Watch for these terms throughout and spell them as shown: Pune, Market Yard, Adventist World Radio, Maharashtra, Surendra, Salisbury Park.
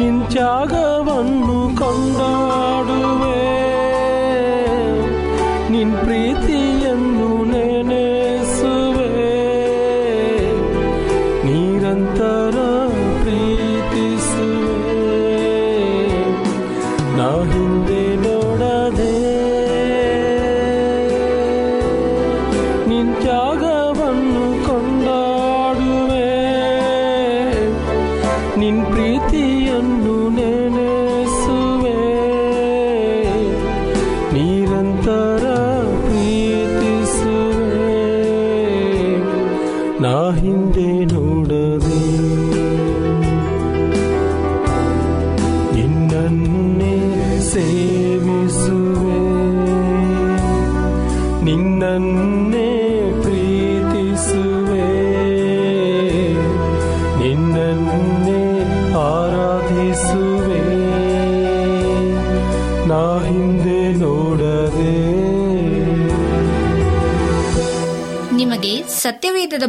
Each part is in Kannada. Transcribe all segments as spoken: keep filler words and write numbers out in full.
ನಿನ್ ತ್ಯಾಗವನ್ನು ಕೊಂಡಾಡುವೆ, ನಿನ್ ಪ್ರೀತಿಯನ್ನು ನೆನೆಸುವೆ, ನಿರಂತರ ಪ್ರೀತಿಸುವೆ, ನಾ ಹಿಂದೆ ನೋಡದೆ ನಿನ್ನನ್ನೇ ಸೇವಿಸುವೆ, ನಿನ್ನನ್ನೇ ಸತ್ಯವೇದದ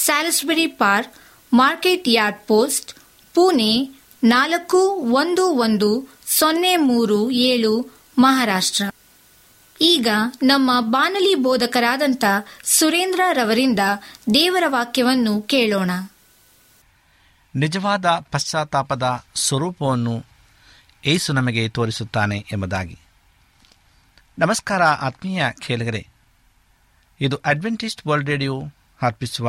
Salisbury Park, Market Yard Post, Pune ನಾಲ್ಕು ಒಂದು ಒಂದು ಸೊನ್ನೆ ಮೂರು ಏಳು, ಮಹಾರಾಷ್ಟ್ರ. ಈಗ ನಮ್ಮ ಬಾನಲಿ ಬೋಧಕರಾದಂಥ ಸುರೇಂದ್ರ ರವರಿಂದ ದೇವರ ವಾಕ್ಯವನ್ನು ಕೇಳೋಣ. ನಿಜವಾದ ಪಶ್ಚಾತ್ತಾಪದ ಸ್ವರೂಪವನ್ನು ಏಸು ನಮಗೆ ತೋರಿಸುತ್ತಾನೆ ಎಂಬುದಾಗಿ. ನಮಸ್ಕಾರ ಆತ್ಮೀಯ ಕೇಳಿಗರೆ, ಇದು ಅಡ್ವೆಂಟಿಸ್ಟ್ ವರ್ಲ್ಡ್ ರೇಡಿಯೋ ಅರ್ಪಿಸುವ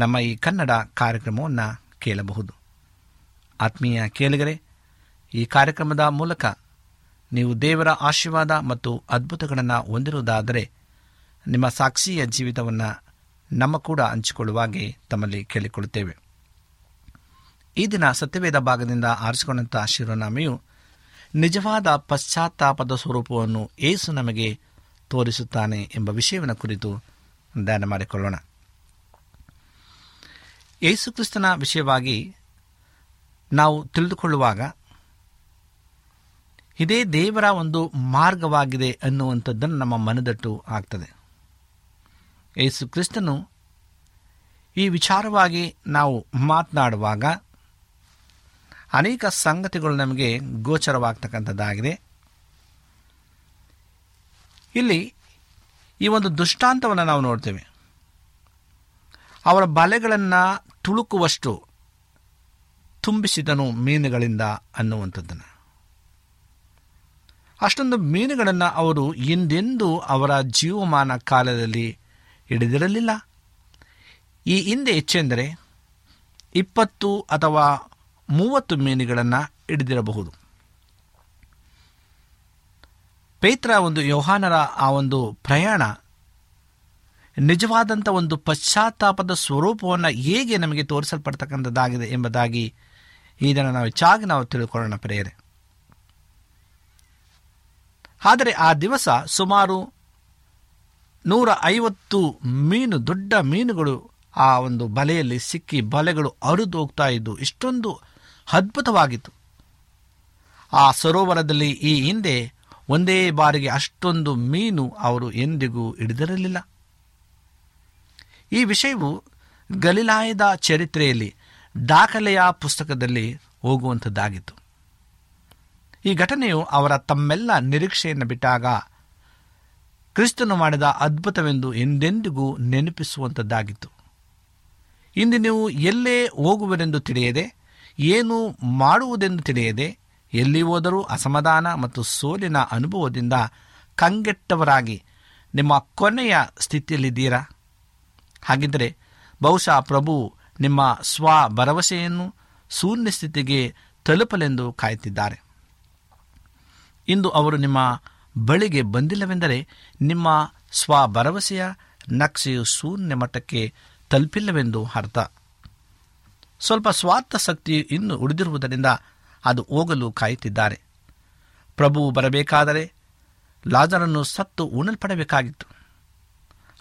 ನಮ್ಮ ಈ ಕನ್ನಡ ಕಾರ್ಯಕ್ರಮವನ್ನು ಕೇಳಬಹುದು. ಆತ್ಮೀಯ ಕೇಳಿಗರೆ, ಈ ಕಾರ್ಯಕ್ರಮದ ಮೂಲಕ ನೀವು ದೇವರ ಆಶೀರ್ವಾದ ಮತ್ತು ಅದ್ಭುತಗಳನ್ನು ಹೊಂದಿರುವುದಾದರೆ ನಿಮ್ಮ ಸಾಕ್ಷಿಯ ಜೀವಿತವನ್ನು ನಮ್ಮ ಕೂಡ ಹಂಚಿಕೊಳ್ಳುವಾಗೆ ತಮ್ಮಲ್ಲಿ ಕೇಳಿಕೊಳ್ಳುತ್ತೇವೆ. ಈ ದಿನ ಸತ್ಯವೇದ ಭಾಗದಿಂದ ಆರಿಸಿಕೊಂಡಂಥ ಶಿರೋನಾಮೆಯು ನಿಜವಾದ ಪಶ್ಚಾತ್ತಾಪದ ಸ್ವರೂಪವನ್ನು ಏಸು ನಮಗೆ ತೋರಿಸುತ್ತಾನೆ ಎಂಬ ವಿಷಯವನ್ನು ಕುರಿತು ಧ್ಯಾನ ಮಾಡಿಕೊಳ್ಳೋಣ. ಏಸುಕ್ರಿಸ್ತನ ವಿಷಯವಾಗಿ ನಾವು ತಿಳಿದುಕೊಳ್ಳುವಾಗ ಇದೇ ದೇವರ ಒಂದು ಮಾರ್ಗವಾಗಿದೆ ಅನ್ನುವಂಥದ್ದನ್ನು ನಮ್ಮ ಮನದಟ್ಟು ಆಗ್ತದೆ. ಏಸುಕ್ರಿಸ್ತನು ಈ ವಿಚಾರವಾಗಿ ನಾವು ಮಾತನಾಡುವಾಗ ಅನೇಕ ಸಂಗತಿಗಳು ನಮಗೆ ಗೋಚರವಾಗ್ತಕ್ಕಂಥದ್ದಾಗಿದೆ. ಇಲ್ಲಿ ಈ ಒಂದು ದೃಷ್ಟಾಂತವನ್ನು ನಾವು ನೋಡ್ತೇವೆ. ಅವರ ಬಲೆಗಳನ್ನು ತುಳುಕುವಷ್ಟು ತುಂಬಿಸಿದನು ಮೀನುಗಳಿಂದ ಅನ್ನುವಂಥದ್ದನ್ನು. ಅಷ್ಟೊಂದು ಮೀನುಗಳನ್ನು ಅವರು ಹಿಂದೆಂದೂ ಅವರ ಜೀವಮಾನ ಕಾಲದಲ್ಲಿ ಹಿಡಿದಿರಲಿಲ್ಲ. ಈ ಹಿಂದೆ ಹೆಚ್ಚೆಂದರೆ ಇಪ್ಪತ್ತು ಅಥವಾ ಮೂವತ್ತು ಮೀನುಗಳನ್ನು ಹಿಡಿದಿರಬಹುದು. ಪೇತ್ರ ಒಂದು ಯೋಹಾನರ ಆ ಒಂದು ಪ್ರಯಾಣ ನಿಜವಾದಂಥ ಒಂದು ಪಶ್ಚಾತ್ತಾಪದ ಸ್ವರೂಪವನ್ನು ಹೇಗೆ ನಮಗೆ ತೋರಿಸಲ್ಪಡ್ತಕ್ಕಂಥದ್ದಾಗಿದೆ ಎಂಬುದಾಗಿ ಇದನ್ನು ನಾವು ಹೆಚ್ಚಾಗಿ ನಾವು ತಿಳ್ಕೊಳ್ಳೋಣ ಪ್ರಿಯರೇ. ಆದರೆ ಆ ದಿವಸ ಸುಮಾರು ನೂರ ಐವತ್ತು ಮೀನು, ದೊಡ್ಡ ಮೀನುಗಳು ಆ ಒಂದು ಬಲೆಯಲ್ಲಿ ಸಿಕ್ಕಿ ಬಲೆಗಳು ಹರಿದು ಹೋಗ್ತಾ ಇದ್ದು ಇಷ್ಟೊಂದು ಅದ್ಭುತವಾಗಿತ್ತು. ಆ ಸರೋವರದಲ್ಲಿ ಈ ಹಿಂದೆ ಒಂದೇ ಬಾರಿಗೆ ಅಷ್ಟೊಂದು ಮೀನು ಅವರು ಎಂದಿಗೂ ಹಿಡಿದಿರಲಿಲ್ಲ. ಈ ವಿಷಯವು ಗಲಿಲಾಯದ ಚರಿತ್ರೆಯಲ್ಲಿ ದಾಖಲೆಯ ಪುಸ್ತಕದಲ್ಲಿ ಹೋಗುವಂಥದ್ದಾಗಿತ್ತು. ಈ ಘಟನೆಯು ಅವರ ತಮ್ಮೆಲ್ಲ ನಿರೀಕ್ಷೆಯನ್ನು ಬಿಟ್ಟಾಗ ಕ್ರಿಸ್ತನು ಮಾಡಿದ ಅದ್ಭುತವೆಂದು ಎಂದೆಂದಿಗೂ ನೆನಪಿಸುವಂಥದ್ದಾಗಿತ್ತು. ಇಂದು ನೀವು ಎಲ್ಲೇ ಹೋಗುವುದೆಂದು ತಿಳಿಯದೆ, ಏನು ಮಾಡುವುದೆಂದು ತಿಳಿಯದೆ, ಎಲ್ಲಿ ಹೋದರೂ ಅಸಮಾಧಾನ ಮತ್ತು ಸೋಲಿನ ಅನುಭವದಿಂದ ಕಂಗೆಟ್ಟವರಾಗಿ ನಿಮ್ಮ ಕೊನೆಯ ಸ್ಥಿತಿಯಲ್ಲಿದ್ದೀರಾ? ಹಾಗಿದ್ದರೆ ಬಹುಶಃ ಪ್ರಭು ನಿಮ್ಮ ಸ್ವ ಭರವಸೆಯನ್ನು ಶೂನ್ಯ ಸ್ಥಿತಿಗೆ ತಲುಪಲೆಂದು ಕಾಯುತ್ತಿದ್ದಾರೆ. ಇಂದು ಅವರು ನಿಮ್ಮ ಬಳಿಗೆ ಬಂದಿಲ್ಲವೆಂದರೆ ನಿಮ್ಮ ಸ್ವ ಭರವಸೆಯ ನಕ್ಷೆಯು ಶೂನ್ಯ ಮಟ್ಟಕ್ಕೆ ತಲುಪಿಲ್ಲವೆಂದು ಅರ್ಥ. ಸ್ವಲ್ಪ ಸ್ವಾರ್ಥ ಶಕ್ತಿಯು ಇನ್ನೂ ಉಳಿದಿರುವುದರಿಂದ ಅದು ಹೋಗಲು ಕಾಯುತ್ತಿದ್ದಾರೆ. ಪ್ರಭು ಬರಬೇಕಾದರೆ ಲಾಜರನ್ನು ಸತ್ತು ಉಣಲ್ಪಡಬೇಕಾಗಿತ್ತು.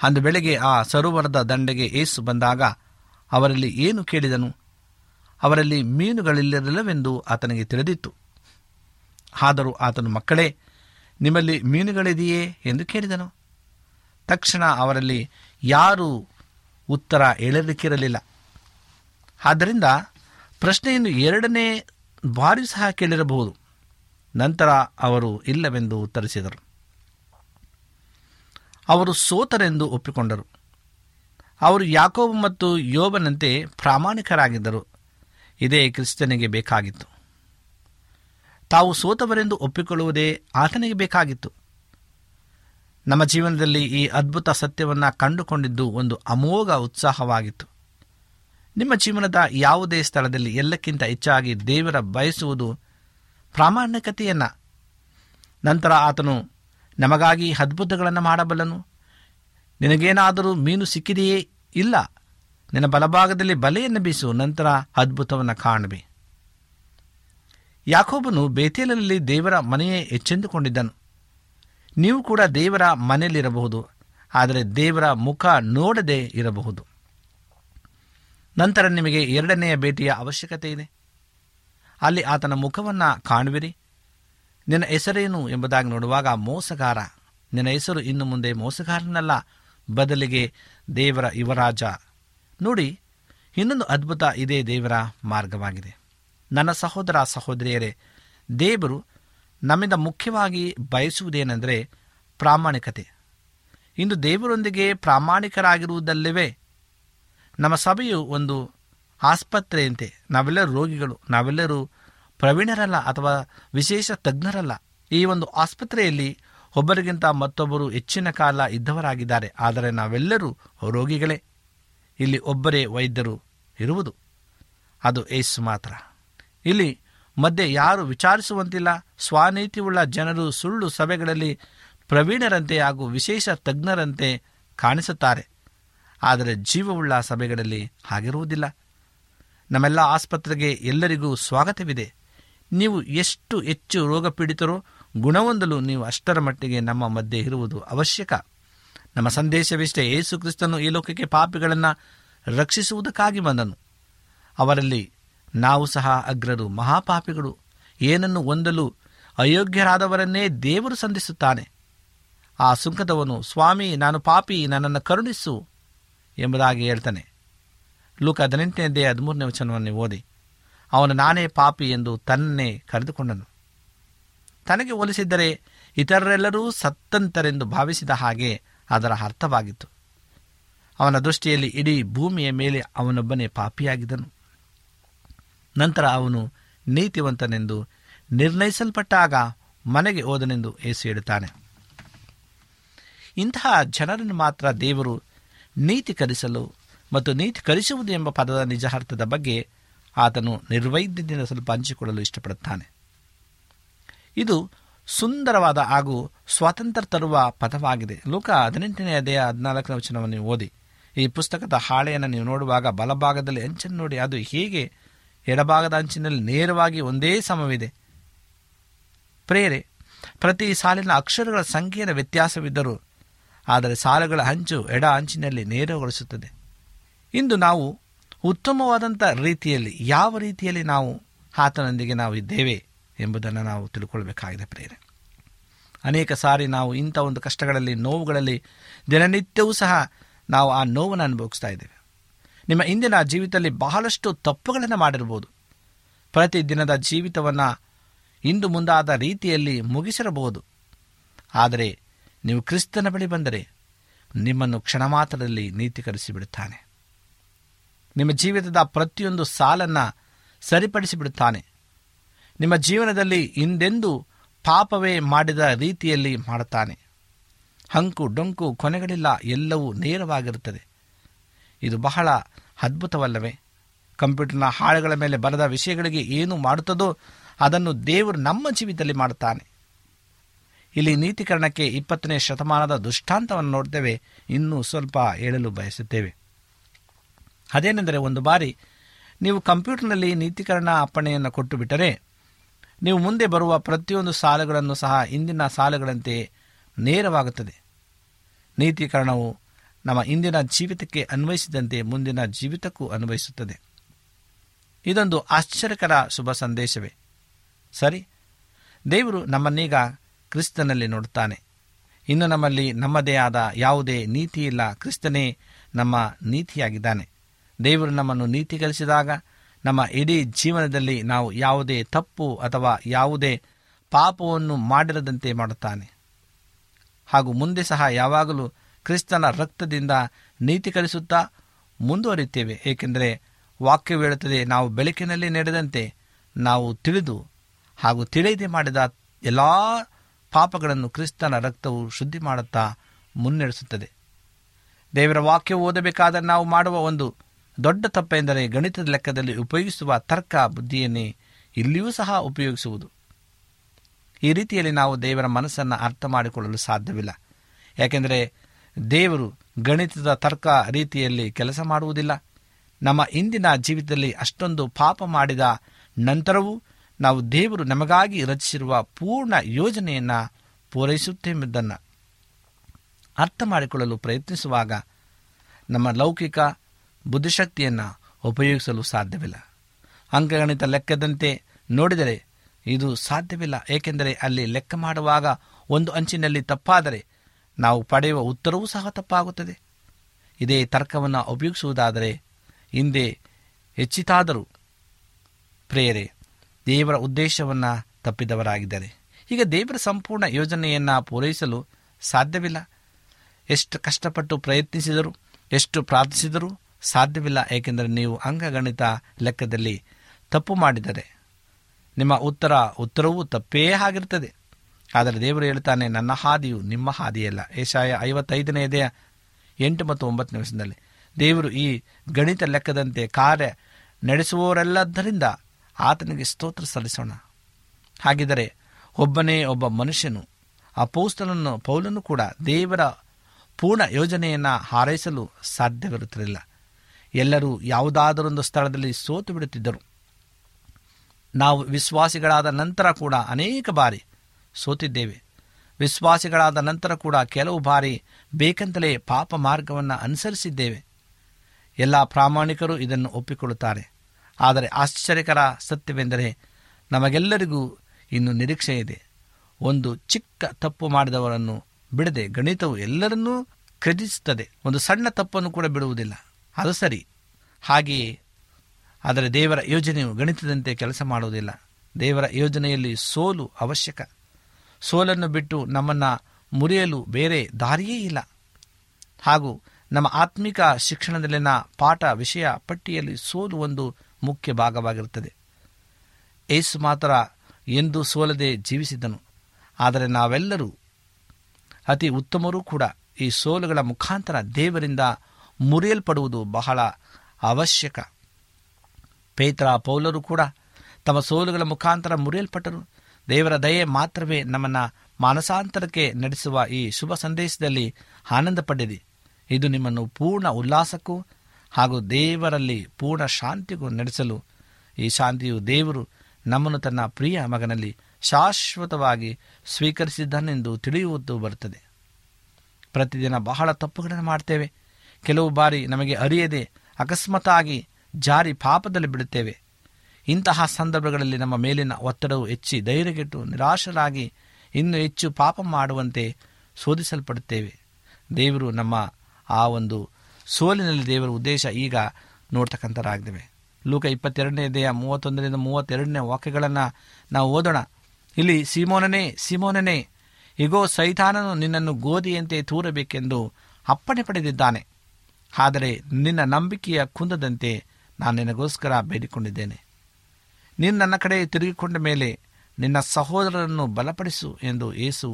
ಅಂದು ಬೆಳಗ್ಗೆ ಆ ಸರೋವರದ ದಂಡೆಗೆ ಏಸು ಬಂದಾಗ ಅವರಲ್ಲಿ ಏನು ಕೇಳಿದನು? ಅವರಲ್ಲಿ ಮೀನುಗಳಿಲ್ಲವೆಂದು ಆತನಿಗೆ ತಿಳಿದಿತ್ತು. ಆದರೂ ಆತನು, ಮಕ್ಕಳೇ, ನಿಮ್ಮಲ್ಲಿ ಮೀನುಗಳಿದೆಯೇ ಎಂದು ಕೇಳಿದನು. ತಕ್ಷಣ ಅವರಲ್ಲಿ ಯಾರೂ ಉತ್ತರ ಹೇಳಲಿಕ್ಕಿರಲಿಲ್ಲ. ಆದ್ದರಿಂದ ಪ್ರಶ್ನೆಯನ್ನು ಎರಡನೇ ಬಾರಿ ಸಹ ಕೇಳಿರಬಹುದು. ನಂತರ ಅವರು ಇಲ್ಲವೆಂದು ಉತ್ತರಿಸಿದರು. ಅವರು ಸೋತರೆಂದು ಒಪ್ಪಿಕೊಂಡರು. ಅವರು ಯಾಕೋಬ ಮತ್ತು ಯೋಬನಂತೆ ಪ್ರಾಮಾಣಿಕರಾಗಿದ್ದರು. ಇದೇ ಕ್ರಿಸ್ತನಿಗೆ ಬೇಕಾಗಿತ್ತು. ತಾವು ಸೋತವರೆಂದು ಒಪ್ಪಿಕೊಳ್ಳುವುದೇ ಆತನಿಗೆ ಬೇಕಾಗಿತ್ತು. ನಮ್ಮ ಜೀವನದಲ್ಲಿ ಈ ಅದ್ಭುತ ಸತ್ಯವನ್ನು ಕಂಡುಕೊಂಡಿದ್ದು ಒಂದು ಅಮೋಘ ಉತ್ಸಾಹವಾಗಿತ್ತು. ನಿಮ್ಮ ಜೀವನದ ಯಾವುದೇ ಸ್ಥಳದಲ್ಲಿ ಎಲ್ಲಕ್ಕಿಂತ ಹೆಚ್ಚಾಗಿ ದೇವರ ಬಯಸುವುದು ಪ್ರಾಮಾಣಿಕತೆಯನ್ನು. ನಂತರ ಆತನು ನಮಗಾಗಿ ಅದ್ಭುತಗಳನ್ನು ಮಾಡಬಲ್ಲನು. ನಿನಗೇನಾದರೂ ಮೀನು ಸಿಕ್ಕಿದೆಯೇ? ಇಲ್ಲ, ನಿನ್ನ ಬಲಭಾಗದಲ್ಲಿ ಬಲೆಯನ್ನು ಬೀಸು, ನಂತರ ಅದ್ಭುತವನ್ನು ಕಾಣಬೆ. ಯಾಕೋಬನು ಬೇತೇಲಲ್ಲಿ ದೇವರ ಮನೆಯೇ ಹೆಚ್ಚೆಂದುಕೊಂಡಿದ್ದನು. ನೀವು ಕೂಡ ದೇವರ ಮನೆಯಲ್ಲಿರಬಹುದು, ಆದರೆ ದೇವರ ಮುಖ ನೋಡದೇ ಇರಬಹುದು. ನಂತರ ನಿಮಗೆ ಎರಡನೆಯ ಭೇಟಿಯ ಅವಶ್ಯಕತೆ ಇದೆ. ಅಲ್ಲಿ ಆತನ ಮುಖವನ್ನು ಕಾಣುವಿರಿ. ನಿನ್ನ ಹೆಸರೇನು ಎಂಬುದಾಗಿ ನೋಡುವಾಗ ಮೋಸಗಾರ, ನಿನ್ನ ಹೆಸರು ಇನ್ನು ಮುಂದೆ ಮೋಸಗಾರನಲ್ಲ, ಬದಲಿಗೆ ದೇವರ ಯುವರಾಜ. ನೋಡಿ, ಇನ್ನೊಂದು ಅದ್ಭುತ ಇದೇ ದೇವರ ಮಾರ್ಗವಾಗಿದೆ. ನನ್ನ ಸಹೋದರ ಸಹೋದರಿಯರೇ, ದೇವರು ನಮ್ಮಿಂದ ಮುಖ್ಯವಾಗಿ ಬಯಸುವುದೇನೆಂದರೆ ಪ್ರಾಮಾಣಿಕತೆ. ಇಂದು ದೇವರೊಂದಿಗೆ ಪ್ರಾಮಾಣಿಕರಾಗಿರುವುದಲ್ಲವೇ? ನಮ್ಮ ಸಭೆಯು ಒಂದು ಆಸ್ಪತ್ರೆಯಂತೆ. ನಾವೆಲ್ಲರೂ ರೋಗಿಗಳು, ನಾವೆಲ್ಲರೂ ಪ್ರವೀಣರಲ್ಲ ಅಥವಾ ವಿಶೇಷ ತಜ್ಞರಲ್ಲ. ಈ ಒಂದು ಆಸ್ಪತ್ರೆಯಲ್ಲಿ ಒಬ್ಬರಿಗಿಂತ ಮತ್ತೊಬ್ಬರು ಹೆಚ್ಚಿನ ಕಾಲ ಇದ್ದವರಾಗಿದ್ದಾರೆ, ಆದರೆ ನಾವೆಲ್ಲರೂ ರೋಗಿಗಳೇ. ಇಲ್ಲಿ ಒಬ್ಬರೇ ವೈದ್ಯರು ಇರುವುದು, ಅದು ಏಸು ಮಾತ್ರ. ಇಲ್ಲಿ ಮಧ್ಯೆ ಯಾರು ವಿಚಾರಿಸುವಂತಿಲ್ಲ. ಸ್ವಾನೀತಿಯುಳ್ಳ ಜನರು ಸುಳ್ಳು ಸಭೆಗಳಲ್ಲಿ ಪ್ರವೀಣರಂತೆ ಹಾಗೂ ವಿಶೇಷ ತಜ್ಞರಂತೆ ಕಾಣಿಸುತ್ತಾರೆ, ಆದರೆ ಜೀವವುಳ್ಳ ಸಭೆಗಳಲ್ಲಿ ಹಾಗಿರುವುದಿಲ್ಲ. ನಮ್ಮೆಲ್ಲ ಆಸ್ಪತ್ರೆಗೆ ಎಲ್ಲರಿಗೂ ಸ್ವಾಗತವಿದೆ. ನೀವು ಎಷ್ಟು ಹೆಚ್ಚು ರೋಗ ಪೀಡಿತರೋ ಗುಣಹೊಂದಲು ನೀವು ಅಷ್ಟರ ಮಟ್ಟಿಗೆ ನಮ್ಮ ಮಧ್ಯೆ ಇರುವುದು ಅವಶ್ಯಕ. ನಮ್ಮ ಸಂದೇಶವಿಷ್ಟೇ, ಯೇಸು ಕ್ರಿಸ್ತನು ಈ ಲೋಕಕ್ಕೆ ಪಾಪಿಗಳನ್ನು ರಕ್ಷಿಸುವುದಕ್ಕಾಗಿ ಬಂದನು. ಅವರಲ್ಲಿ ನಾವು ಸಹ ಅಗ್ರರು, ಮಹಾಪಾಪಿಗಳು. ಏನನ್ನು ಹೊಂದಲು ಅಯೋಗ್ಯರಾದವರನ್ನೇ ದೇವರು ಸಂಧಿಸುತ್ತಾನೆ. ಆ ಸುಂಕದವನು, ಸ್ವಾಮಿ ನಾನು ಪಾಪಿ, ನನ್ನನ್ನು ಕರುಣಿಸು ಎಂಬುದಾಗಿ ಹೇಳ್ತಾನೆ. ಲೂಕ ಹದಿನೆಂಟನೇ ಹದಿಮೂರನೇ ವಚನವನ್ನು ಓದಿ. ಅವನು ನಾನೇ ಪಾಪಿ ಎಂದು ತನ್ನೇ ಕರೆದುಕೊಂಡನು. ತನಗೆ ಹೋಲಿಸಿದ್ದರೆ ಇತರರೆಲ್ಲರೂ ಸತ್ತಂತರೆಂದು ಭಾವಿಸಿದ ಹಾಗೆ ಅದರ ಅರ್ಥವಾಗಿತ್ತು. ಅವನ ದೃಷ್ಟಿಯಲ್ಲಿ ಇಡೀ ಭೂಮಿಯ ಮೇಲೆ ಅವನೊಬ್ಬನೇ ಪಾಪಿಯಾಗಿದ್ದನು. ನಂತರ ಅವನು ನೀತಿವಂತನೆಂದು ನಿರ್ಣಯಿಸಲ್ಪಟ್ಟಾಗ ಮನೆಗೆ ಹೋದನೆಂದು ಯೇಸು ಹೇಳುತ್ತಾನೆ. ಇಂತಹ ಜನರನ್ನು ಮಾತ್ರ ದೇವರು ನೀತಿಕರಿಸಲು ಮತ್ತು ನೀತಿಕರಿಸುವುದು ಎಂಬ ಪದದ ನಿಜ ಅರ್ಥದ ಬಗ್ಗೆ ಆತನು ನಿರ್ವೈದ್ಯದಿಂದ ಸ್ವಲ್ಪ ಹಂಚಿಕೊಳ್ಳಲು ಇಷ್ಟಪಡುತ್ತಾನೆ. ಇದು ಸುಂದರವಾದ ಹಾಗೂ ಸ್ವಾತಂತ್ರ್ಯ ತರುವ ಪದವಾಗಿದೆ. ಲೋಕ ಹದಿನೆಂಟನೇ ಅಧ್ಯಾಯ ಹದಿನಾಲ್ಕನೇ ವಚನವನ್ನು ನೀವು ಓದಿ. ಈ ಪುಸ್ತಕದ ಹಾಳೆಯನ್ನು ನೀವು ನೋಡುವಾಗ ಬಲಭಾಗದಲ್ಲಿ ಅಂಚನ್ನು ನೋಡಿ, ಅದು ಹೇಗೆ ಎಡಭಾಗದ ಅಂಚಿನಲ್ಲಿ ನೇರವಾಗಿ ಒಂದೇ ಸಮವಿದೆ. ಪ್ರೇರೆ, ಪ್ರತಿ ಸಾಲಿನ ಅಕ್ಷರಗಳ ಸಂಖ್ಯೆಯ ವ್ಯತ್ಯಾಸವಿದ್ದರೂ ಆದರೆ ಸಾಲುಗಳ ಅಂಚು ಎಡ ಅಂಚಿನಲ್ಲಿ ನೇರಗೊಳಿಸುತ್ತದೆ. ಇಂದು ನಾವು ಉತ್ತಮವಾದಂಥ ರೀತಿಯಲ್ಲಿ, ಯಾವ ರೀತಿಯಲ್ಲಿ ನಾವು ಆತನೊಂದಿಗೆ ನಾವು ಇದ್ದೇವೆ ಎಂಬುದನ್ನು ನಾವು ತಿಳ್ಕೊಳ್ಬೇಕಾಗಿದೆ ಪ್ರೇರೆ. ಅನೇಕ ಸಾರಿ ನಾವು ಇಂಥ ಒಂದು ಕಷ್ಟಗಳಲ್ಲಿ, ನೋವುಗಳಲ್ಲಿ ದಿನನಿತ್ಯವೂ ಸಹ ನಾವು ಆ ನೋವನ್ನು ಅನುಭವಿಸ್ತಾ ಇದ್ದೇವೆ. ನಿಮ್ಮ ಇಂದಿನ ಜೀವಿತದಲ್ಲಿ ಬಹಳಷ್ಟು ತಪ್ಪುಗಳನ್ನು ಮಾಡಿರ್ಬೋದು. ಪ್ರತಿದಿನದ ಜೀವಿತವನ್ನು ಇಂದು ಮುಂದಾದ ರೀತಿಯಲ್ಲಿ ಮುಗಿಸಿರಬಹುದು. ಆದರೆ ನೀವು ಕ್ರಿಸ್ತನ ಬಳಿ ಬಂದರೆ ನಿಮ್ಮನ್ನು ಕ್ಷಣ ಮಾತ್ರದಲ್ಲಿ ನೀತಿಕರಿಸಿ ಬಿಡುತ್ತಾನೆ. ನಿಮ್ಮ ಜೀವಿತದ ಪ್ರತಿಯೊಂದು ಸಾಲನ್ನು ಸರಿಪಡಿಸಿಬಿಡುತ್ತಾನೆ. ನಿಮ್ಮ ಜೀವನದಲ್ಲಿ ಹಿಂದೆಂದೂ ಪಾಪವೇ ಮಾಡಿದ ರೀತಿಯಲ್ಲಿ ಮಾಡುತ್ತಾನೆ. ಹಂಕು ಡೊಂಕು ಕೊನೆಗಳಿಲ್ಲ, ಎಲ್ಲವೂ ನೇರವಾಗಿರುತ್ತದೆ. ಇದು ಬಹಳ ಅದ್ಭುತವಲ್ಲವೇ? ಕಂಪ್ಯೂಟರ್ನ ಹಾಳೆಗಳ ಮೇಲೆ ಬರೆದ ವಿಷಯಗಳಿಗೆ ಏನು ಮಾಡುತ್ತದೋ ಅದನ್ನು ದೇವರು ನಮ್ಮ ಜೀವಿತದಲ್ಲಿ ಮಾಡುತ್ತಾನೆ. ಇಲ್ಲಿ ನೀತೀಕರಣಕ್ಕೆ ಇಪ್ಪತ್ತನೇ ಶತಮಾನದ ದೃಷ್ಟಾಂತವನ್ನು ನೋಡ್ತೇವೆ. ಇನ್ನೂ ಸ್ವಲ್ಪ ಹೇಳಲು ಬಯಸುತ್ತೇವೆ. ಅದೇನೆಂದರೆ, ಒಂದು ಬಾರಿ ನೀವು ಕಂಪ್ಯೂಟರ್ನಲ್ಲಿ ನೀತೀಕರಣ ಅಪ್ಪಣೆಯನ್ನು ಕೊಟ್ಟು ಬಿಟ್ಟರೆ ನೀವು ಮುಂದೆ ಬರುವ ಪ್ರತಿಯೊಂದು ಸಾಲುಗಳನ್ನು ಸಹ ಇಂದಿನ ಸಾಲುಗಳಂತೆ ನೇರವಾಗುತ್ತದೆ. ನೀತೀಕರಣವು ನಮ್ಮ ಇಂದಿನ ಜೀವಿತಕ್ಕೆ ಅನ್ವಯಿಸಿದಂತೆ ಮುಂದಿನ ಜೀವಿತಕ್ಕೂ ಅನ್ವಯಿಸುತ್ತದೆ. ಇದೊಂದು ಆಶ್ಚರ್ಯಕರ ಶುಭ ಸಂದೇಶವೇ ಸರಿ. ದೇವರು ನಮ್ಮನ್ನೀಗ ಕ್ರಿಸ್ತನಲ್ಲಿ ನೋಡುತ್ತಾನೆ. ಇನ್ನು ನಮ್ಮಲ್ಲಿ ನಮ್ಮದೇ ಆದ ಯಾವುದೇ ನೀತಿ ಇಲ್ಲ. ಕ್ರಿಸ್ತನೇ ನಮ್ಮ ನೀತಿಯಾಗಿದ್ದಾನೆ. ದೇವರು ನಮ್ಮನ್ನು ನೀತಿಗಳಿಸಿದಾಗ ನಮ್ಮ ಇಡೀ ಜೀವನದಲ್ಲಿ ನಾವು ಯಾವುದೇ ತಪ್ಪು ಅಥವಾ ಯಾವುದೇ ಪಾಪವನ್ನು ಮಾಡಿರದಂತೆ ಮಾಡುತ್ತಾನೆ. ಹಾಗೂ ಮುಂದೆ ಸಹ ಯಾವಾಗಲೂ ಕ್ರಿಸ್ತನ ರಕ್ತದಿಂದ ನೀತಿಗಳಿಸುತ್ತಾ ಮುಂದುವರಿಯುತ್ತೇವೆ. ಏಕೆಂದರೆ ವಾಕ್ಯವು ಹೇಳುತ್ತದೆ, ನಾವು ಬೆಳಕಿನಲ್ಲಿ ನಡೆದಂತೆ ನಾವು ತಿಳಿದು ಹಾಗೂ ತಿಳಿಯದೆ ಮಾಡಿದ ಎಲ್ಲ ಪಾಪಗಳನ್ನು ಕ್ರಿಸ್ತನ ರಕ್ತವು ಶುದ್ಧಿ ಮಾಡುತ್ತಾ ಮುನ್ನಡೆಸುತ್ತದೆ. ದೇವರ ವಾಕ್ಯವು ಓದಬೇಕಾದರೆ ನಾವು ಮಾಡುವ ಒಂದು ದೊಡ್ಡ ತಪ್ಪೆಂದರೆ ಗಣಿತದ ಲೆಕ್ಕದಲ್ಲಿ ಉಪಯೋಗಿಸುವ ತರ್ಕ ಬುದ್ಧಿಯನ್ನೇ ಇಲ್ಲಿಯೂ ಸಹ ಉಪಯೋಗಿಸುವುದು. ಈ ರೀತಿಯಲ್ಲಿ ನಾವು ದೇವರ ಮನಸ್ಸನ್ನು ಅರ್ಥ ಮಾಡಿಕೊಳ್ಳಲು ಸಾಧ್ಯವಿಲ್ಲ. ಯಾಕೆಂದರೆ ದೇವರು ಗಣಿತದ ತರ್ಕ ರೀತಿಯಲ್ಲಿ ಕೆಲಸ ಮಾಡುವುದಿಲ್ಲ. ನಮ್ಮ ಇಂದಿನ ಜೀವಿತದಲ್ಲಿ ಅಷ್ಟೊಂದು ಪಾಪ ಮಾಡಿದ ನಂತರವೂ ನಾವು ದೇವರು ನಮಗಾಗಿ ರಚಿಸಿರುವ ಪೂರ್ಣ ಯೋಜನೆಯನ್ನು ಪೂರೈಸುತ್ತೇವೆಂಬುದನ್ನು ಅರ್ಥ ಮಾಡಿಕೊಳ್ಳಲು ಪ್ರಯತ್ನಿಸುವಾಗ ನಮ್ಮ ಲೌಕಿಕ ಬುದ್ಧಿಶಕ್ತಿಯನ್ನು ಉಪಯೋಗಿಸಲು ಸಾಧ್ಯವಿಲ್ಲ. ಅಂಕಗಣಿತ ಲೆಕ್ಕದಂತೆ ನೋಡಿದರೆ ಇದು ಸಾಧ್ಯವಿಲ್ಲ. ಏಕೆಂದರೆ ಅಲ್ಲಿ ಲೆಕ್ಕ ಮಾಡುವಾಗ ಒಂದು ಅಂಚಿನಲ್ಲಿ ತಪ್ಪಾದರೆ ನಾವು ಪಡೆಯುವ ಉತ್ತರವೂ ಸಹ ತಪ್ಪಾಗುತ್ತದೆ. ಇದೇ ತರ್ಕವನ್ನು ಉಪಯೋಗಿಸುವುದಾದರೆ ಹಿಂದೆ ಹೆಚ್ಚಿತಾದರೂ ಪ್ರೇರೆ ದೇವರ ಉದ್ದೇಶವನ್ನು ತಪ್ಪಿದವರಾಗಿದ್ದಾರೆ. ಈಗ ದೇವರ ಸಂಪೂರ್ಣ ಯೋಜನೆಯನ್ನು ಪೂರೈಸಲು ಸಾಧ್ಯವಿಲ್ಲ. ಎಷ್ಟು ಕಷ್ಟಪಟ್ಟು ಪ್ರಯತ್ನಿಸಿದರೂ ಎಷ್ಟು ಪ್ರಾರ್ಥಿಸಿದರೂ ಸಾಧ್ಯವಿಲ್ಲ. ಏಕೆಂದರೆ ನೀವು ಅಂಕಗಣಿತ ಲೆಕ್ಕದಲ್ಲಿ ತಪ್ಪು ಮಾಡಿದರೆ ನಿಮ್ಮ ಉತ್ತರ ಉತ್ತರವೂ ತಪ್ಪೇ ಆಗಿರ್ತದೆ. ಆದರೆ ದೇವರು ಹೇಳ್ತಾನೆ, ನನ್ನ ಹಾದಿಯು ನಿಮ್ಮ ಹಾದಿಯಲ್ಲ. ಏಷಾಯ ಐವತ್ತೈದನೇ ಅಧ್ಯಾಯ ಎಂಟು ಮತ್ತು ಒಂಬತ್ತನೇ ವಚನದಲ್ಲಿ ದೇವರು ಈ ಗಣಿತ ಲೆಕ್ಕದಂತೆ ಕಾರ್ಯ ನಡೆಸುವವರೆಲ್ಲದರಿಂದ ಆತನಿಗೆ ಸ್ತೋತ್ರ ಸಲ್ಲಿಸೋಣ. ಹಾಗಿದ್ದರೆ ಒಬ್ಬನೇ ಒಬ್ಬ ಮನುಷ್ಯನು, ಅಪೊಸ್ತಲನು ಪೌಲನು ಕೂಡ ದೇವರ ಪೂರ್ಣ ಯೋಜನೆಯನ್ನು ಹಾರೈಸಲು ಸಾಧ್ಯವಿರುತ್ತಿರಲಿಲ್ಲ. ಎಲ್ಲರೂ ಯಾವುದಾದರೊಂದು ಸ್ಥಳದಲ್ಲಿ ಸೋತು ಬಿಡುತ್ತಿದ್ದರು. ನಾವು ವಿಶ್ವಾಸಿಗಳಾದ ನಂತರ ಕೂಡ ಅನೇಕ ಬಾರಿ ಸೋತಿದ್ದೇವೆ. ವಿಶ್ವಾಸಿಗಳಾದ ನಂತರ ಕೂಡ ಕೆಲವು ಬಾರಿ ಬೇಕಂತಲೇ ಪಾಪ ಮಾರ್ಗವನ್ನು ಅನುಸರಿಸಿದ್ದೇವೆ. ಎಲ್ಲ ಪ್ರಾಮಾಣಿಕರು ಇದನ್ನು ಒಪ್ಪಿಕೊಳ್ಳುತ್ತಾರೆ. ಆದರೆ ಆಶ್ಚರ್ಯಕರ ಸತ್ಯವೆಂದರೆ ನಮಗೆಲ್ಲರಿಗೂ ಇನ್ನು ನಿರೀಕ್ಷೆ ಇದೆ. ಒಂದು ಚಿಕ್ಕ ತಪ್ಪು ಮಾಡಿದವರನ್ನು ಬಿಡದೆ ಗಣಿತವು ಎಲ್ಲರನ್ನೂ ಖಂಡಿಸುತ್ತದೆ. ಒಂದು ಸಣ್ಣ ತಪ್ಪನ್ನು ಕೂಡ ಬಿಡುವುದಿಲ್ಲ. ಅದು ಸರಿ. ಹಾಗೆಯೇ ಆದರೆ ದೇವರ ಯೋಜನೆಯು ಗಣಿತದಂತೆ ಕೆಲಸ ಮಾಡುವುದಿಲ್ಲ. ದೇವರ ಯೋಜನೆಯಲ್ಲಿ ಸೋಲು ಅವಶ್ಯಕ. ಸೋಲನ್ನು ಬಿಟ್ಟು ನಮ್ಮನ್ನು ಮುರಿಯಲು ಬೇರೆ ದಾರಿಯೇ ಇಲ್ಲ. ಹಾಗೂ ನಮ್ಮ ಆತ್ಮಿಕ ಶಿಕ್ಷಣದಲ್ಲಿನ ಪಾಠ ವಿಷಯ ಪಟ್ಟಿಯಲ್ಲಿ ಸೋಲು ಒಂದು ಮುಖ್ಯ ಭಾಗವಾಗಿರುತ್ತದೆ. ಏಸು ಮಾತ್ರ ಎಂದೂ ಸೋಲದೆ ಜೀವಿಸಿದನು. ಆದರೆ ನಾವೆಲ್ಲರೂ ಅತಿ ಉತ್ತಮರೂ ಕೂಡ ಈ ಸೋಲುಗಳ ಮುಖಾಂತರ ದೇವರಿಂದ ಮುರಿಯಲ್ಪಡುವುದು ಬಹಳ ಅವಶ್ಯಕ. ಪೇತ್ರ ಪೌಲರು ಕೂಡ ತಮ್ಮ ಸೋಲುಗಳ ಮುಖಾಂತರ ಮುರಿಯಲ್ಪಟ್ಟರು. ದೇವರ ದಯೆ ಮಾತ್ರವೇ ನಮ್ಮನ್ನು ಮಾನಸಾಂತರಕ್ಕೆ ನಡೆಸುವ ಈ ಶುಭ ಸಂದೇಶದಲ್ಲಿ ಆನಂದ ಪಡೆಯಿರಿ. ಇದು ನಿಮ್ಮನ್ನು ಪೂರ್ಣ ಉಲ್ಲಾಸಕ್ಕೂ ಹಾಗೂ ದೇವರಲ್ಲಿ ಪೂರ್ಣ ಶಾಂತಿಗೂ ನಡೆಸಲು, ಈ ಶಾಂತಿಯು ದೇವರು ನಮ್ಮನ್ನು ತನ್ನ ಪ್ರಿಯ ಮಗನಲ್ಲಿ ಶಾಶ್ವತವಾಗಿ ಸ್ವೀಕರಿಸಿದ್ದಾನೆಂದು ತಿಳಿಯುವುದು ಬರುತ್ತದೆ. ಪ್ರತಿದಿನ ಬಹಳ ತಪ್ಪುಗಳನ್ನು ಮಾಡ್ತೇವೆ. ಕೆಲವು ಬಾರಿ ನಮಗೆ ಅರಿಯದೆ ಅಕಸ್ಮಾತ್ತಾಗಿ ಜಾರಿ ಪಾಪದಲ್ಲಿ ಬಿಡುತ್ತೇವೆ. ಇಂತಹ ಸಂದರ್ಭಗಳಲ್ಲಿ ನಮ್ಮ ಮೇಲಿನ ಒತ್ತಡವು ಹೆಚ್ಚಿ ಧೈರ್ಯಗೆಟ್ಟು ನಿರಾಶರಾಗಿ ಇನ್ನೂ ಹೆಚ್ಚು ಪಾಪ ಮಾಡುವಂತೆ ಶೋಧಿಸಲ್ಪಡುತ್ತೇವೆ. ದೇವರು ನಮ್ಮ ಆ ಒಂದು ಸೋಲಿನಲ್ಲಿ ದೇವರ ಉದ್ದೇಶ ಈಗ ನೋಡ್ತಕ್ಕಂಥರಾಗಿದ್ದೇವೆ. ಲೂಕ ಇಪ್ಪತ್ತೆರಡನೇ ಅಧ್ಯಾಯ ಮೂವತ್ತೊಂದರಿಂದ ಮೂವತ್ತೆರಡನೇ ವಾಕ್ಯಗಳನ್ನು ನಾವು ಓದೋಣ. ಇಲ್ಲಿ ಸೀಮೋನನೇ ಸೀಮೋನನೇ, ಇಗೋ, ಸೈತಾನನು ನಿನ್ನನ್ನು ಗೋಧಿಯಂತೆ ತೂರಬೇಕೆಂದು ಅಪ್ಪಣೆ ಪಡೆದಿದ್ದಾನೆ. ಆದರೆ ನಿನ್ನ ನಂಬಿಕೆಯ ಕುಂದದಂತೆ ನಾನು ನಿನಗೋಸ್ಕರ ಬೇಡಿಕೊಂಡಿದ್ದೇನೆ. ನೀನು ನನ್ನ ಕಡೆ ತಿರುಗಿಕೊಂಡ ಮೇಲೆ ನಿನ್ನ ಸಹೋದರರನ್ನು ಬಲಪಡಿಸು ಎಂದು ಯೇಸು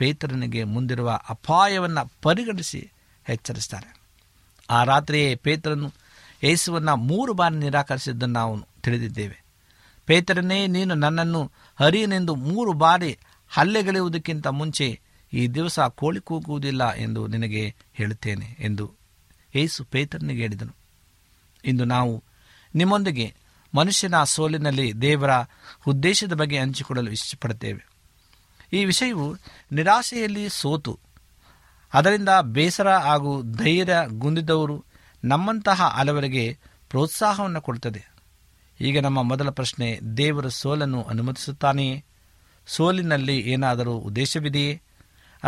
ಪೇತ್ರನಿಗೆ ಮುಂದಿರುವ ಅಪಾಯವನ್ನು ಪರಿಗಣಿಸಿ ಎಚ್ಚರಿಸ್ತಾರೆ. ಆ ರಾತ್ರಿಯೇ ಪೇತ್ರನು ಯೇಸುವನ್ನು ಮೂರು ಬಾರಿ ನಿರಾಕರಿಸಿದ್ದನ್ನು ನಾವು ತಿಳಿದಿದ್ದೇವೆ. ಪೇತ್ರನೇ, ನೀನು ನನ್ನನ್ನು ಹರಿಯನೆಂದು ಮೂರು ಬಾರಿ ಹಲ್ಲೆಗಳಿಯುವುದಕ್ಕಿಂತ ಮುಂಚೆ ಈ ದಿವಸ ಕೋಳಿ ಕೂಗುವುದಿಲ್ಲ ಎಂದು ನಿನಗೆ ಹೇಳುತ್ತೇನೆ ಎಂದು ಯೇಸು ಪೇತ್ರನಿಗೆ ಹೇಳಿದನು. ಇಂದು ನಾವು ನಿಮ್ಮೊಂದಿಗೆ ಮನುಷ್ಯನ ಸೋಲಿನಲ್ಲಿ ದೇವರ ಉದ್ದೇಶದ ಬಗ್ಗೆ ಹಂಚಿಕೊಳ್ಳಲು ಇಷ್ಟಪಡುತ್ತೇವೆ. ಈ ವಿಷಯವು ನಿರಾಶೆಯಲ್ಲಿ ಸೋತು ಅದರಿಂದ ಬೇಸರ ಹಾಗೂ ಧೈರ್ಯ ಗುಂದಿದವರು ನಮ್ಮಂತಹ ಹಲವರಿಗೆ ಪ್ರೋತ್ಸಾಹವನ್ನು ಕೊಡುತ್ತದೆ. ಈಗ ನಮ್ಮ ಮೊದಲ ಪ್ರಶ್ನೆ, ದೇವರ ಸೋಲನ್ನು ಅನುಮತಿಸುತ್ತಾನೆಯೇ? ಸೋಲಿನಲ್ಲಿ ಏನಾದರೂ ಉದ್ದೇಶವಿದೆಯೇ?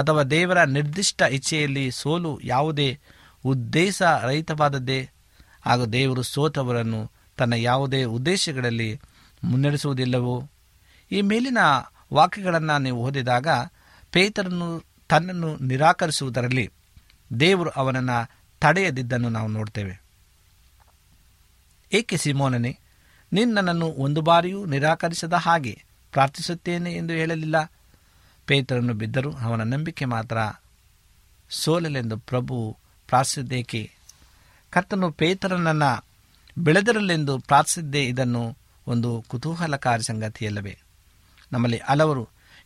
ಅಥವಾ ದೇವರ ನಿರ್ದಿಷ್ಟ ಇಚ್ಛೆಯಲ್ಲಿ ಸೋಲು ಯಾವುದೇ ಉದ್ದೇಶ ರಹಿತವಾದದ್ದೇ? ಹಾಗೂ ದೇವರು ಸೋತವರನ್ನು ತನ್ನ ಯಾವುದೇ ಉದ್ದೇಶಗಳಲ್ಲಿ ಮುನ್ನಡೆಸುವುದಿಲ್ಲವೋ? ಈ ಮೇಲಿನ ವಾಕ್ಯಗಳನ್ನು ನೀವು ಓದಿದಾಗ ಪೇತ್ರನು ತನ್ನನ್ನು ನಿರಾಕರಿಸುವುದರಲ್ಲಿ ದೇವರು ಅವನನ್ನು ತಡೆಯದಿದ್ದನ್ನು ನಾವು ನೋಡ್ತೇವೆ. ಏಕೆ ಸಿಮೋನನೇ, ನೀನು ನನ್ನನ್ನು ಒಂದು ಬಾರಿಯೂ ನಿರಾಕರಿಸದ ಹಾಗೆ ಪ್ರಾರ್ಥಿಸುತ್ತೇನೆ ಎಂದು ಹೇಳಲಿಲ್ಲ? ಪೇತ್ರನು ಬಿದ್ದರೂ ಅವನ ನಂಬಿಕೆ ಮಾತ್ರ ಸೋಲಲೆಂದು ಪ್ರಭು ಪ್ರಾರ್ಥಿಸಿದ್ದೇಕೆ? ಕರ್ತನು ಪೇತ್ರನನ್ನು ಬೆಳೆದರಲೆಂದು ಪ್ರಾರ್ಥಿಸಿದ್ದೇ ಇದನ್ನು ಒಂದು ಕುತೂಹಲಕಾರಿ ಸಂಗತಿಯಲ್ಲವೇ? ನಮ್ಮಲ್ಲಿ ಹಲವರು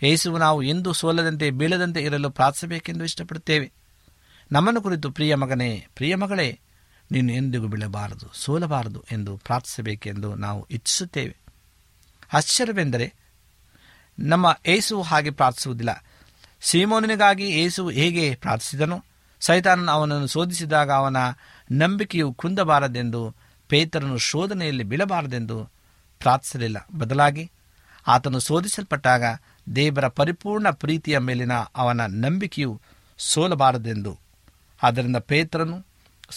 ಯೇಸು ನಾವು ಎಂದೂ ಸೋಲದಂತೆ ಬೀಳದಂತೆ ಇರಲು ಪ್ರಾರ್ಥಿಸಬೇಕೆಂದು ಇಷ್ಟಪಡುತ್ತೇವೆ. ನಮ್ಮನ್ನು ಕುರಿತು ಪ್ರಿಯ ಮಗನೇ, ಪ್ರಿಯ ಮಗಳೇ, ನೀನು ಎಂದಿಗೂ ಬೀಳಬಾರದು, ಸೋಲಬಾರದು ಎಂದು ಪ್ರಾರ್ಥಿಸಬೇಕೆಂದು ನಾವು ಇಚ್ಛಿಸುತ್ತೇವೆ. ಆಶ್ಚರ್ಯವೆಂದರೆ ನಮ್ಮ ಯೇಸು ಹಾಗೆ ಪ್ರಾರ್ಥಿಸುವುದಿಲ್ಲ. ಸೀಮೋನಿಗಾಗಿ ಯೇಸು ಹೇಗೆ ಪ್ರಾರ್ಥಿಸಿದನು? ಸೈತಾನನು ಅವನನ್ನು ಶೋಧಿಸಿದಾಗ ಅವನ ನಂಬಿಕೆಯು ಕುಂದಬಾರದೆಂದು, ಪೇತ್ರನು ಶೋಧನೆಯಲ್ಲಿ ಬೀಳಬಾರದೆಂದು ಪ್ರಾರ್ಥಿಸಲಿಲ್ಲ. ಬದಲಾಗಿ ಆತನು ಶೋಧಿಸಲ್ಪಟ್ಟಾಗ ದೇವರ ಪರಿಪೂರ್ಣ ಪ್ರೀತಿಯ ಮೇಲಿನ ಅವನ ನಂಬಿಕೆಯು ಸೋಲಬಾರದೆಂದು, ಆದ್ದರಿಂದ ಪೇತ್ರನು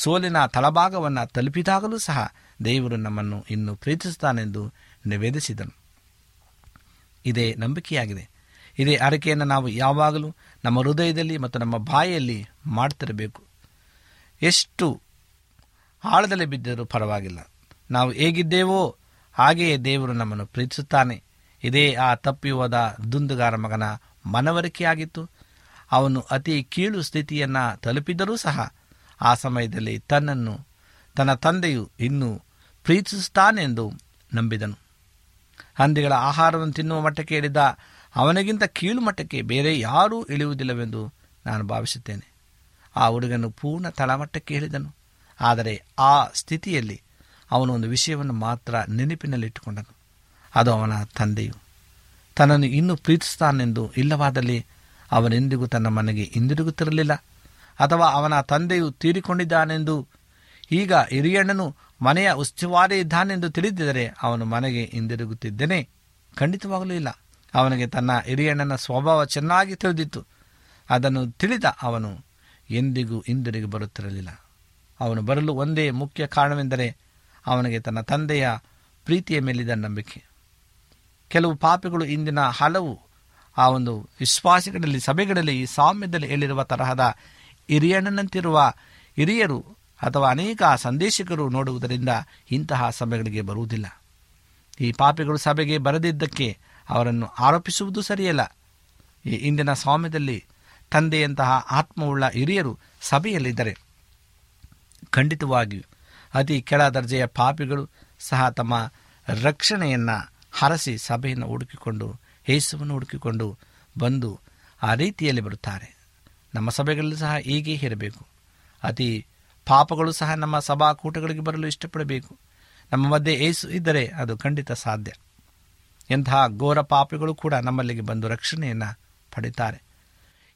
ಸೋಲಿನ ತಳಭಾಗವನ್ನು ತಲುಪಿದಾಗಲೂ ಸಹ ದೇವರು ನಮ್ಮನ್ನು ಇನ್ನೂ ಪ್ರೀತಿಸುತ್ತಾನೆಂದು ನಿವೇದಿಸಿದನು. ಇದೇ ನಂಬಿಕೆಯಾಗಿದೆ. ಇದೇ ಅರಿಕೆಯನ್ನು ನಾವು ಯಾವಾಗಲೂ ನಮ್ಮ ಹೃದಯದಲ್ಲಿ ಮತ್ತು ನಮ್ಮ ಬಾಯಲ್ಲಿ ಮಾಡ್ತಿರಬೇಕು. ಎಷ್ಟು ಆಳದಲ್ಲಿ ಬಿದ್ದರೂ ಪರವಾಗಿಲ್ಲ, ನಾವು ಹೇಗಿದ್ದೇವೋ ಹಾಗೆಯೇ ದೇವರು ನಮ್ಮನ್ನು ಪ್ರೀತಿಸುತ್ತಾನೆ. ಇದೇ ಆ ತಪ್ಪಿ ಹೋದ ದುಂದುಗಾರ ಮಗನ ಮನವರಿಕೆಯಾಗಿತ್ತು. ಅವನು ಅತಿ ಕೀಳು ಸ್ಥಿತಿಯನ್ನು ತಲುಪಿದರೂ ಸಹ ಆ ಸಮಯದಲ್ಲಿ ತನ್ನನ್ನು ತನ್ನ ತಂದೆಯು ಇನ್ನೂ ಪ್ರೀತಿಸುತ್ತಾನೆಂದು ನಂಬಿದನು. ಹಂದಿಗಳ ಆಹಾರವನ್ನು ತಿನ್ನುವ ಮಟ್ಟಕ್ಕೆ ಇಳಿದ ಅವನಿಗಿಂತ ಕೀಳು ಮಟ್ಟಕ್ಕೆ ಬೇರೆ ಯಾರೂ ಇಳಿಯುವುದಿಲ್ಲವೆಂದು ನಾನು ಭಾವಿಸುತ್ತೇನೆ. ಆ ಹುಡುಗನು ಪೂರ್ಣ ತಳಮಟ್ಟಕ್ಕೆ ಇಳಿದನು. ಆದರೆ ಆ ಸ್ಥಿತಿಯಲ್ಲಿ ಅವನು ಒಂದು ವಿಷಯವನ್ನು ಮಾತ್ರ ನೆನಪಿನಲ್ಲಿಟ್ಟುಕೊಂಡನು, ಅದು ಅವನ ತಂದೆಯು ತನ್ನನ್ನು ಇನ್ನೂ ಪ್ರೀತಿಸುತ್ತಾನೆಂದು. ಇಲ್ಲವಾದಲ್ಲಿ ಅವನೆಂದಿಗೂ ತನ್ನ ಮನೆಗೆ ಹಿಂದಿರುಗುತ್ತಿರಲಿಲ್ಲ, ಅಥವಾ ಅವನ ತಂದೆಯು ತೀರಿಕೊಂಡಿದ್ದಾನೆಂದು, ಈಗ ಹಿರಿಯಣ್ಣನು ಮನೆಯ ಉಸ್ತುವಾರಿ ಇದ್ದಾನೆಂದು ತಿಳಿದಿದ್ದರೆ ಅವನು ಮನೆಗೆ ಹಿಂದಿರುಗುತ್ತಿದ್ದೇನೆ? ಖಂಡಿತವಾಗಲೂ ಇಲ್ಲ. ಅವನಿಗೆ ತನ್ನ ಹಿರಿಯಣ್ಣನ ಸ್ವಭಾವ ಚೆನ್ನಾಗಿ ತಿಳಿದಿತ್ತು. ಅದನ್ನು ತಿಳಿದ ಅವನು ಎಂದಿಗೂ ಹಿಂದಿರುಗಿ ಬರುತ್ತಿರಲಿಲ್ಲ. ಅವನು ಬರಲು ಒಂದೇ ಮುಖ್ಯ ಕಾರಣವೆಂದರೆ ಅವನಿಗೆ ತನ್ನ ತಂದೆಯ ಪ್ರೀತಿಯ ಮೇಲಿದ್ದ ನಂಬಿಕೆ. ಕೆಲವು ಪಾಪಿಗಳು ಇಂದಿನ ಹಲವು ಆ ಒಂದು ವಿಶ್ವಾಸಿಗಳಲ್ಲಿ, ಸಭೆಗಳಲ್ಲಿ, ಈ ಸಾಮ್ಯದಲ್ಲಿ ಹೇಳಿರುವ ತರಹದ ಹಿರಿಯಣ್ಣನಂತಿರುವ ಹಿರಿಯರು ಅಥವಾ ಅನೇಕ ಸಂದೇಶಕರು ನೋಡುವುದರಿಂದ ಇಂತಹ ಸಭೆಗಳಿಗೆ ಬರುವುದಿಲ್ಲ. ಈ ಪಾಪಿಗಳು ಸಭೆಗೆ ಬರದಿದ್ದಕ್ಕೆ ಅವರನ್ನು ಆರೋಪಿಸುವುದು ಸರಿಯಲ್ಲ. ಈ ಇಂದಿನ ಸಾಮ್ಯದಲ್ಲಿ ತಂದೆಯಂತಹ ಆತ್ಮವುಳ್ಳ ಹಿರಿಯರು ಸಭೆಯಲ್ಲಿದ್ದರೆ ಖಂಡಿತವಾಗಿಯೂ ಅತಿ ಕೆಳ ದರ್ಜೆಯ ಪಾಪಿಗಳು ಸಹ ತಮ್ಮ ರಕ್ಷಣೆಯನ್ನು ಹರಸಿ ಸಭೆಯನ್ನು ಹುಡುಕಿಕೊಂಡು, ಯೇಸುವನ್ನು ಹುಡುಕಿಕೊಂಡು ಬಂದು ಆ ರೀತಿಯಲ್ಲಿ ಬರುತ್ತಾರೆ. ನಮ್ಮ ಸಭೆಗಳಲ್ಲೂ ಸಹ ಹೀಗೆ ಇರಬೇಕು. ಅತಿ ಪಾಪಗಳು ಸಹ ನಮ್ಮ ಸಭಾಕೂಟಗಳಿಗೆ ಬರಲು ಇಷ್ಟಪಡಬೇಕು. ನಮ್ಮ ಮಧ್ಯೆ ಯೇಸು ಇದ್ದರೆ ಅದು ಖಂಡಿತ ಸಾಧ್ಯ. ಎಂತಹ ಘೋರ ಪಾಪಿಗಳು ಕೂಡ ನಮ್ಮಲ್ಲಿಗೆ ಬಂದು ರಕ್ಷಣೆಯನ್ನು ಪಡೀತಾರೆ.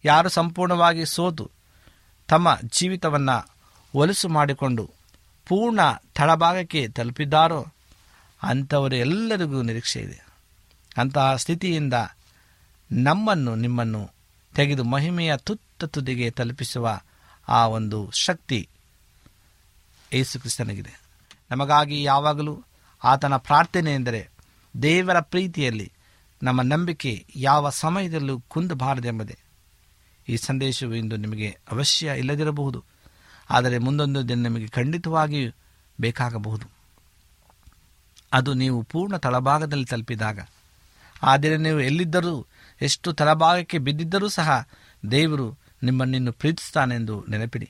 ಯಾರು ಸಂಪೂರ್ಣವಾಗಿ ಸೋತು ತಮ್ಮ ಜೀವಿತವನ್ನು ಹೊಲಸು ಮಾಡಿಕೊಂಡು ಪೂರ್ಣ ತಳಭಾಗಕ್ಕೆ ತಲುಪಿದ್ದಾರೋ ಅಂಥವರೆಲ್ಲರಿಗೂ ನಿರೀಕ್ಷೆ ಇದೆ. ಅಂತಹ ಸ್ಥಿತಿಯಿಂದ ನಮ್ಮನ್ನು ನಿಮ್ಮನ್ನು ತೆಗೆದು ಮಹಿಮೆಯ ತುತ್ತ ತುದಿಗೆ ತಲುಪಿಸುವ ಆ ಒಂದು ಶಕ್ತಿ ಯೇಸುಕ್ರಿಸ್ತನಿಗಿದೆ. ನಮಗಾಗಿ ಯಾವಾಗಲೂ ಆತನ ಪ್ರಾರ್ಥನೆ ಎಂದರೆ ದೇವರ ಪ್ರೀತಿಯಲ್ಲಿ ನಮ್ಮ ನಂಬಿಕೆ ಯಾವ ಸಮಯದಲ್ಲೂ ಕುಂದಬಾರದೆಂಬುದೇ. ಈ ಸಂದೇಶವು ಇಂದು ನಿಮಗೆ ಅವಶ್ಯ ಇಲ್ಲದಿರಬಹುದು, ಆದರೆ ಮುಂದೊಂದು ದಿನ ನಿಮಗೆ ಖಂಡಿತವಾಗಿಯೂ ಬೇಕಾಗಬಹುದು. ಅದು ನೀವು ಪೂರ್ಣ ತಳಭಾಗದಲ್ಲಿ ತಲುಪಿದಾಗ. ಆದರೆ ನೀವು ಎಲ್ಲಿದ್ದರೂ, ಎಷ್ಟು ತಳಭಾಗಕ್ಕೆ ಬಿದ್ದಿದ್ದರೂ ಸಹ ದೇವರು ನಿಮ್ಮನ್ನಿನ್ನು ಪ್ರೀತಿಸ್ತಾನೆಂದು ನೆನಪಿಡಿ.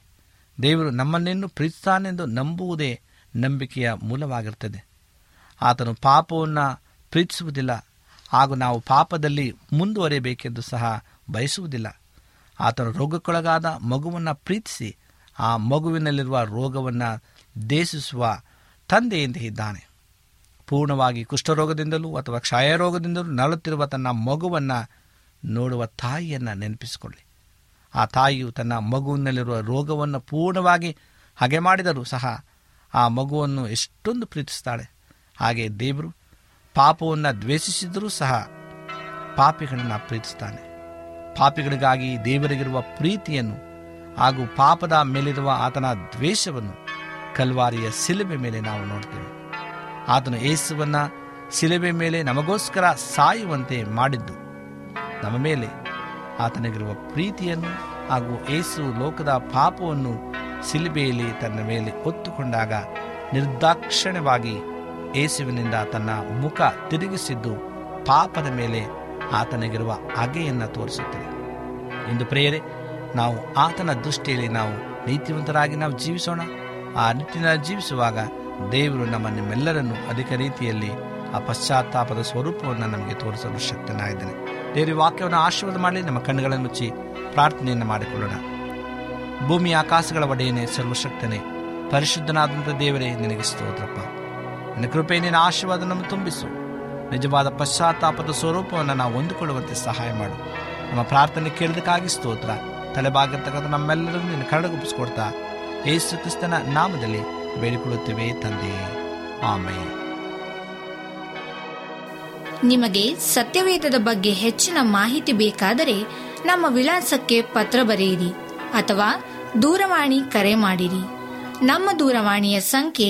ದೇವರು ನಮ್ಮನ್ನಿನ್ನು ಪ್ರೀತಿಸ್ತಾನೆಂದು ನಂಬುವುದೇ ನಂಬಿಕೆಯ ಮೂಲವಾಗಿರ್ತದೆ. ಆತನು ಪಾಪವನ್ನು ಪ್ರೀತಿಸುವುದಿಲ್ಲ, ಹಾಗೂ ನಾವು ಪಾಪದಲ್ಲಿ ಮುಂದುವರಿಯಬೇಕೆಂದು ಸಹ ಬಯಸುವುದಿಲ್ಲ. ಆತನು ರೋಗಕ್ಕೊಳಗಾದ ಮಗುವನ್ನು ಪ್ರೀತಿಸಿ ಆ ಮಗುವಿನಲ್ಲಿರುವ ರೋಗವನ್ನು ದೇಶಿಸುವ ತಂದೆಯಿಂದ ಇದ್ದಾನೆ. ಪೂರ್ಣವಾಗಿ ಕುಷ್ಠರೋಗದಿಂದಲೂ ಅಥವಾ ಕ್ಷಯರೋಗದಿಂದಲೂ ನರಳುತ್ತಿರುವ ತನ್ನ ಮಗುವನ್ನು ನೋಡುವ ತಾಯಿಯನ್ನು ನೆನಪಿಸಿಕೊಳ್ಳಿ. ಆ ತಾಯಿಯು ತನ್ನ ಮಗುವಿನಲ್ಲಿರುವ ರೋಗವನ್ನು ಪೂರ್ಣವಾಗಿ ಹಗೆ ಮಾಡಿದರೂ ಸಹ ಆ ಮಗುವನ್ನು ಎಷ್ಟೊಂದು ಪ್ರೀತಿಸ್ತಾಳೆ. ಹಾಗೆ ದೇವರು ಪಾಪವನ್ನು ದ್ವೇಷಿಸಿದರೂ ಸಹ ಪಾಪಿಗಳನ್ನು ಪ್ರೀತಿಸ್ತಾನೆ. ಪಾಪಿಗಳಿಗಾಗಿ ದೇವರಿಗಿರುವ ಪ್ರೀತಿಯನ್ನು ಹಾಗೂ ಪಾಪದ ಮೇಲಿರುವ ಆತನ ದ್ವೇಷವನ್ನು ಕಲ್ವಾರಿಯ ಶಿಲುಬೆ ಮೇಲೆ ನಾವು ನೋಡ್ತೇವೆ. ಆತನು ಯೇಸುವನ್ನು ಶಿಲುಬೆ ಮೇಲೆ ನಮಗೋಸ್ಕರ ಸಾಯುವಂತೆ ಮಾಡಿದ್ದು ನಮ್ಮ ಮೇಲೆ ಆತನಿಗಿರುವ ಪ್ರೀತಿಯನ್ನು ಹಾಗೂ ಯೇಸು ಲೋಕದ ಪಾಪವನ್ನು ಶಿಲುಬೆಯಲ್ಲಿ ತನ್ನ ಮೇಲೆ ಹೊತ್ತುಕೊಂಡಾಗ ನಿರ್ದಾಕ್ಷಿಣ್ಯವಾಗಿ ಯೇಸುವಿನಿಂದ ತನ್ನ ಮುಖ ತಿರುಗಿಸಿದ್ದು ಪಾಪದ ಮೇಲೆ ಆತನಿಗಿರುವ ಹಗೆಯನ್ನು ತೋರಿಸುತ್ತದೆ. ಇಂದು ಪ್ರಿಯರೇ, ನಾವು ಆತನ ದೃಷ್ಟಿಯಲ್ಲಿ ನಾವು ನೀತಿವಂತರಾಗಿ ನಾವು ಜೀವಿಸೋಣ. ಆ ನಿಟ್ಟಿನಲ್ಲಿ ಜೀವಿಸುವಾಗ ದೇವರು ನಮ್ಮ ನಿಮ್ಮೆಲ್ಲರನ್ನು ಅಧಿಕ ರೀತಿಯಲ್ಲಿ ಆ ಪಶ್ಚಾತ್ತಾಪದ ಸ್ವರೂಪವನ್ನು ನಮಗೆ ತೋರಿಸಲು ಶಕ್ತನಾಗಿದ್ದಾನೆ. ದೇವರ ವಾಕ್ಯವನ್ನು ಆಶೀರ್ವಾದ ಮಾಡಿ ನಮ್ಮ ಕಣ್ಣುಗಳನ್ನು ಮುಚ್ಚಿ ಪ್ರಾರ್ಥನೆಯನ್ನು ಮಾಡಿಕೊಳ್ಳೋಣ. ಭೂಮಿ ಆಕಾಶಗಳ ಒಡೆಯನೇ, ಸರ್ವಶಕ್ತನೇ, ಪರಿಶುದ್ಧನಾದಂಥ ದೇವರೇ, ನಿನಗೆ ಸ್ತೋತ್ರಪ್ಪ. ನಿನ್ನ ಕೃಪೆ, ನಿನ್ನ ಆಶೀರ್ವಾದ ನಮ್ಮನ್ನು ತುಂಬಿಸು. ನಿಜವಾದ ಪಶ್ಚಾತ್ತಾಪದ ಸ್ವರೂಪವನ್ನು ನಾವು ಹೊಂದಿಕೊಳ್ಳುವಂತೆ ಸಹಾಯ ಮಾಡು. ನಮ್ಮ ಪ್ರಾರ್ಥನೆ ಕೇಳಿದಕ್ಕಾಗಿ ಸ್ತೋತ್ರ. ತಲೆಬಾಗಿರ್ತಕ್ಕಂಥ ನಮ್ಮೆಲ್ಲರಿಗೂ ನಿನ್ನ ಕರಡುಗೊಪ್ಪಿಸ್ಕೊಡ್ತಾ ಯೇಸು ಕ್ರಿಸ್ತನ ನಾಮದಲ್ಲಿ ಬೇಡಿಕೊಳ್ಳುತ್ತೇವೆ ತಂದೆಯೇ, ಆಮೆನ್. ನಿಮಗೆ ಸತ್ಯವೇದದ ಬಗ್ಗೆ ಹೆಚ್ಚಿನ ಮಾಹಿತಿ ಬೇಕಾದರೆ ನಮ್ಮ ವಿಳಾಸಕ್ಕೆ ಪತ್ರ ಬರೆಯಿರಿ ಅಥವಾ ದೂರವಾಣಿ ಕರೆ ಮಾಡಿರಿ. ನಮ್ಮ ದೂರವಾಣಿಯ ಸಂಖ್ಯೆ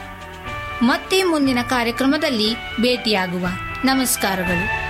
ಮತ್ತೆ ಮುಂದಿನ ಕಾರ್ಯಕ್ರಮದಲ್ಲಿ ಭೇಟಿಯಾಗುವ. ನಮಸ್ಕಾರಗಳು.